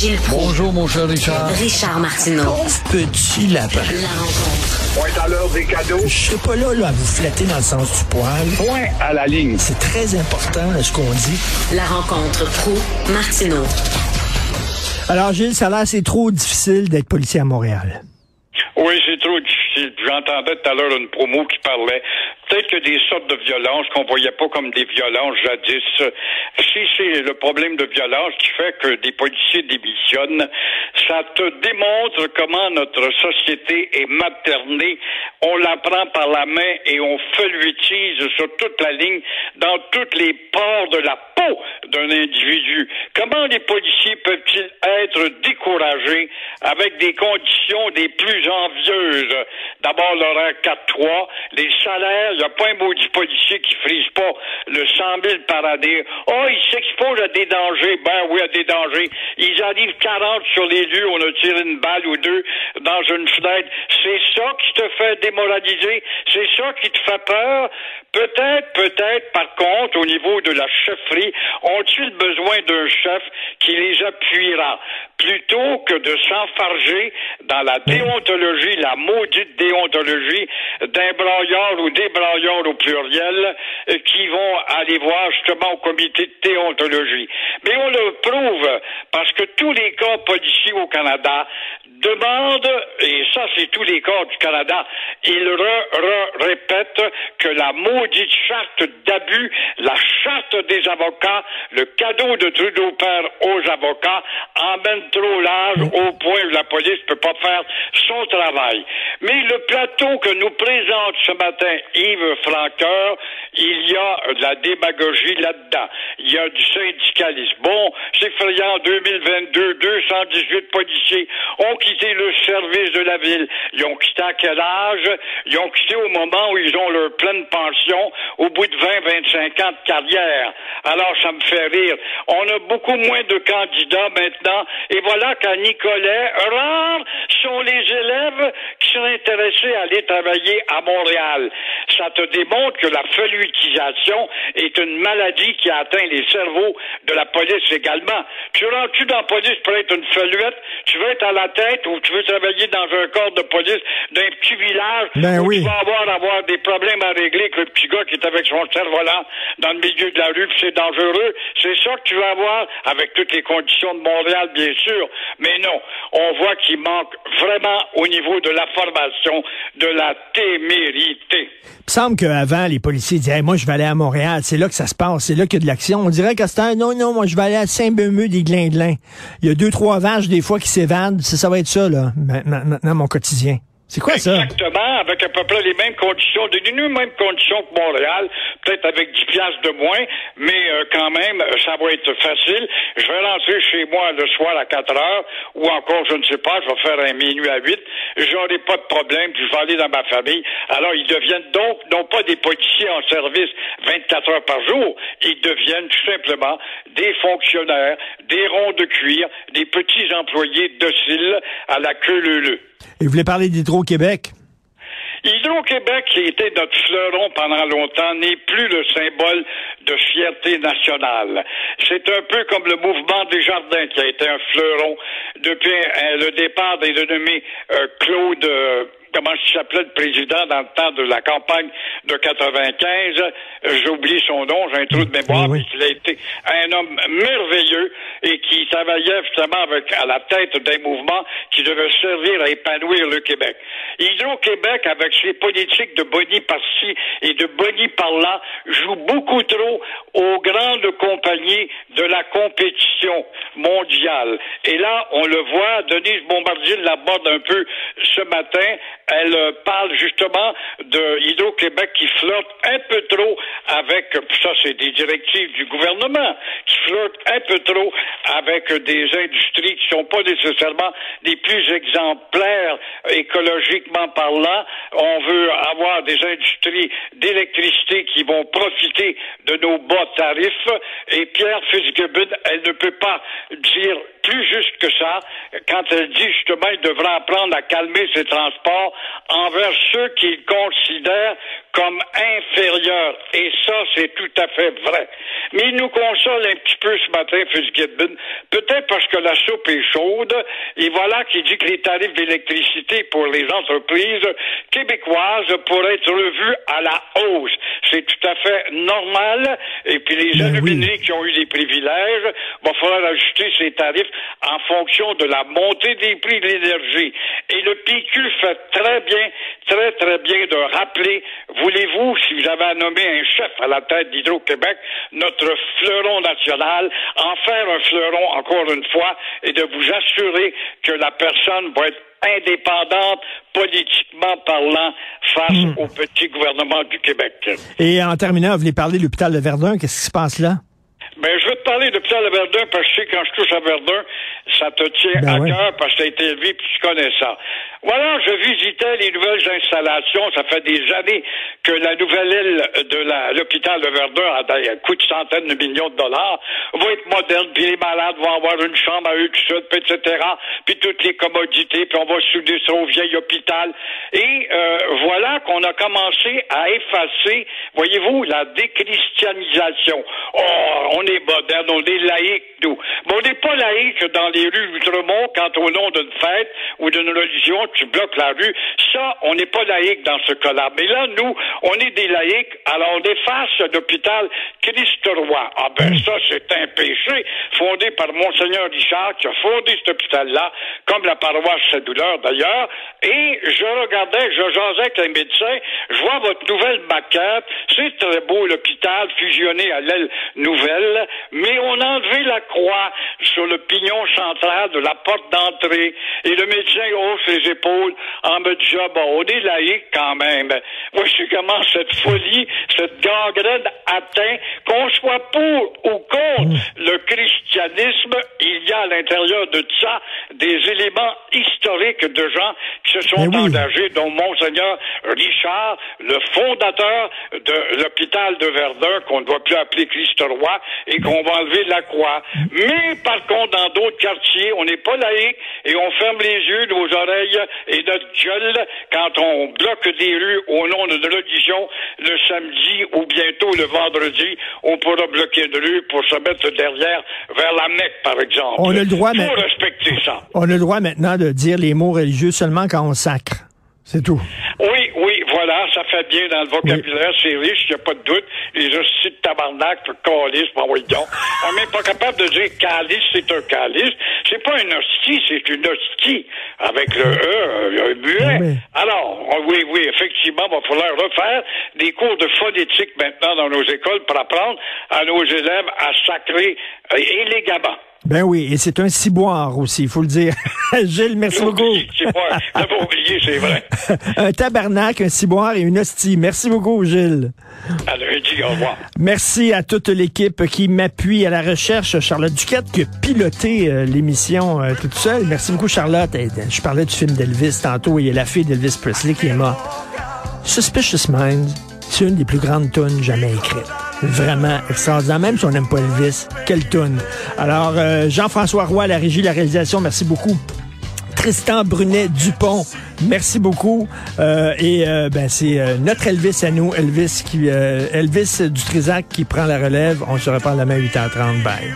Gilles Proulx. Bonjour, mon cher Richard. Richard Martineau. Pauvre petit lapin. La rencontre. Point à l'heure des cadeaux. Je serai pas là à vous flatter dans le sens du poil. Point à la ligne. C'est très important, ce qu'on dit. La rencontre Proulx-Martineau. Alors, Gilles, ça a l'air, c'est trop difficile d'être policier à Montréal. Oui, c'est trop difficile. J'entendais tout à l'heure une promo qui parlait peut-être que des sortes de violences qu'on voyait pas comme des violences jadis. Si c'est le problème de violence qui fait que des policiers démissionnent, ça te démontre comment notre société est maternée. On la prend par la main et on feuilletise sur toute la ligne, dans toutes les pores de la peau d'un individu. Comment les policiers peuvent-ils être découragés avec des conditions des plus envieuses? D'abord, leur heure 4-3, les salaires. Il n'y a pas un maudit policier qui frise pas le 100 000 par année. Oh, ils s'exposent à des dangers. Ben oui, à des dangers. Ils arrivent 40 sur les lieux. On a tiré une balle ou deux dans une fenêtre. C'est ça qui te fait démoraliser. C'est ça qui te fait peur. Peut-être, par contre, au niveau de la chefferie, ont-ils besoin d'un chef qui les appuiera plutôt que de s'enfarger dans la déontologie, la maudite déontologie d'un braillard ou des braillards au pluriel qui vont aller voir justement au comité de déontologie. Mais on le prouve parce que tous les corps policiers au Canada demandent, et ça c'est tous les corps du Canada, ils répètent que la maudite charte d'abus, la charte des avocats, le cadeau de Trudeau-Père aux avocats emmène trop large au point où la police ne peut pas faire son travail. Mais le plateau que nous présente ce matin Yves Franqueur, il y a de la démagogie là-dedans. Il y a du syndicalisme. Bon, c'est effrayant, en 2022, 218 policiers ont quitté le service de la ville. Ils ont quitté à quel âge? Ils ont quitté au moment où ils ont leur pleine pension, au bout de 20-25 ans de carrière. Alors, ça me fait rire. On a beaucoup moins de candidats maintenant, et voilà qu'à Nicolet, rares sont les élèves qui sont intéressés à aller travailler à Montréal. Ça te démontre que la felutisation est une maladie qui atteint les cerveaux de la police également. Tu rentres-tu dans la police pour être une feluette? Tu veux être à la tête ou tu veux travailler dans un corps de police d'un petit village où oui. Tu vas avoir des problèmes à régler que le petit gars qui est avec son cerf-volant dans le milieu de la rue, puis c'est dangereux. C'est ça que tu vas avoir avec toutes les conditions de Montréal, bien sûr. Mais non, on voit qu'il manque vraiment au niveau de la formation de la témérité. Il me semble qu'avant, les policiers disaient hey, « Moi, je vais aller à Montréal. C'est là que ça se passe. C'est là qu'il y a de l'action. » On dirait qu'à ce temps, non, moi, je vais aller à Saint-Bémeux des Glinglins. Il y a 2-3 vaches, des fois, qui s'évadent. Ça va être ça, là, maintenant, mon quotidien. C'est quoi ça? Exactement, avec à peu près les mêmes conditions, les mêmes conditions que Montréal, peut-être avec 10 piastres de moins, mais quand même, ça va être facile. Je vais rentrer chez moi le soir à 4 heures, ou encore, je ne sais pas, je vais faire un minuit à 8, j'aurai pas de problème, puis je vais aller dans ma famille. Alors, ils deviennent donc, non pas des policiers en service 24 heures par jour, ils deviennent tout simplement des fonctionnaires, des ronds de cuir, des petits employés dociles à la queue leu-leu. Et vous voulez parler d'Hydro-Québec? Hydro-Québec, qui était notre fleuron pendant longtemps, n'est plus le symbole de fierté nationale. C'est un peu comme le mouvement Desjardins qui a été un fleuron depuis le départ des nommés Claude... Comment s'appelait le président dans le temps de la campagne de 95? J'oublie son nom, j'ai un trou de mémoire, mais il a été un homme merveilleux et qui travaillait justement à la tête d'un mouvement qui devait servir à épanouir le Québec. Hydro-Québec, avec ses politiques de boni par-ci et de boni par-là, joue beaucoup trop aux grandes compagnies de la compétition mondiale. Et là, on le voit, Denise Bombardier l'aborde un peu ce matin. Elle parle justement de Hydro-Québec qui flirte un peu trop avec, ça c'est des directives du gouvernement, qui flirte un peu trop avec des industries qui sont pas nécessairement les plus exemplaires écologiquement parlant. On veut avoir des industries d'électricité qui vont profiter de nos bas tarifs et Pierre Fitzgibbon, elle ne peut pas dire plus juste que ça quand elle dit justement il devrait apprendre à calmer ses transports envers ceux qu'il considère comme inférieur. Et ça, c'est tout à fait vrai. Mais il nous console un petit peu ce matin, Fils-Gitman, peut-être parce que la soupe est chaude, et voilà qu'il dit que les tarifs d'électricité pour les entreprises québécoises pourraient être revus à la hausse. C'est tout à fait normal. Et puis les alumineries qui ont eu des privilèges, va falloir ajuster ces tarifs en fonction de la montée des prix de l'énergie. Et le PQ fait très bien de rappeler, voulez-vous, si vous avez à nommer un chef à la tête d'Hydro-Québec, notre fleuron national, en faire un fleuron encore une fois et de vous assurer que la personne va être indépendante, politiquement parlant, face au petit gouvernement du Québec. Et en terminant, vous voulez parler de l'hôpital de Verdun, qu'est-ce qui se passe là? Ben, je veux te parler de l'hôpital de Verdun parce que quand je touche à Verdun, ça te tient à cœur parce que t'as été élevé puis tu connais ça. Voilà, je visitais les nouvelles installations. Ça fait des années que la nouvelle aile de l'hôpital de Verdun, à un coût de centaines de millions de dollars, va être moderne, puis les malades vont avoir une chambre à eux tout seuls, etc., puis toutes les commodités, puis on va souder ça au vieil hôpital. Et voilà qu'on a commencé à effacer, voyez-vous, la déchristianisation. Oh, on est moderne, on est laïque, nous. Mais on n'est pas laïque dans les rues Outremont quand au nom d'une fête ou d'une religion, tu bloques la rue. Ça, on n'est pas laïque dans ce cas-là. Mais là, nous, on est des laïques, alors on efface l'hôpital Christ-Roi. Ah ben ça, c'est un péché fondé par Monseigneur Richard qui a fondé cet hôpital-là, comme la paroisse Saint-Douleur d'ailleurs. Et je regardais, je jasais avec les médecins, je vois votre nouvelle maquette, c'est très beau l'hôpital fusionné à l'aile nouvelle, mais on a enlevé la croix sur le pignon central de la porte d'entrée. Et le médecin hausse les épaules en me disant, bon, on est laïque quand même. Voici comment cette folie, cette gangrène atteint, qu'on soit pour ou contre le christianisme, il y a à l'intérieur de ça des éléments historiques de gens qui se sont engagés, dont Monseigneur Richard, le fondateur de l'hôpital de Verdun, qu'on ne doit plus appeler Christ-Roi, et qu'on va enlever la croix. Mais par contre, dans d'autres quartiers, on n'est pas laïque et on ferme les yeux, nos oreilles et notre gueule quand on bloque des rues au nom de religion le samedi ou bientôt le vendredi. On pourra bloquer une rue pour se mettre derrière vers la Mecque, par exemple. On a le droit, faut respecter ça. On a le droit maintenant de dire les mots religieux seulement quand on sacre. C'est tout. Oui, voilà, ça fait bien dans le vocabulaire, c'est riche, il n'y a pas de doute. Les hosties de tabarnak, calice, bon, oui, donc. On n'est pas capable de dire calice, c'est un calice. C'est pas une hostie, c'est une hostie. Avec le E, un muet. Oui. Alors, oui, effectivement, il va falloir refaire des cours de phonétique maintenant dans nos écoles pour apprendre à nos élèves à sacrer élégamment. Ben oui, et c'est un ciboire aussi, il faut le dire. Gilles, merci beaucoup. T'as pas oublié, c'est vrai. Un tabarnak, un ciboire et une hostie. Merci beaucoup, Gilles. À lundi, au revoir. Merci à toute l'équipe qui m'appuie à la recherche. Charlotte Duquette qui a piloté l'émission toute seule. Merci beaucoup, Charlotte. Je parlais du film d'Elvis tantôt. Il y a la fille d'Elvis Presley qui est morte. Suspicious Minds, c'est une des plus grandes tunes jamais écrites. Vraiment extraordinaire, même si on n'aime pas Elvis. Quelle toune. Alors, Jean-François Roy, la régie, la réalisation, merci beaucoup. Tristan Brunet Dupont, merci beaucoup. C'est notre Elvis à nous, Elvis Dutrizac qui prend la relève. On se reparle demain à 8h30. Bye.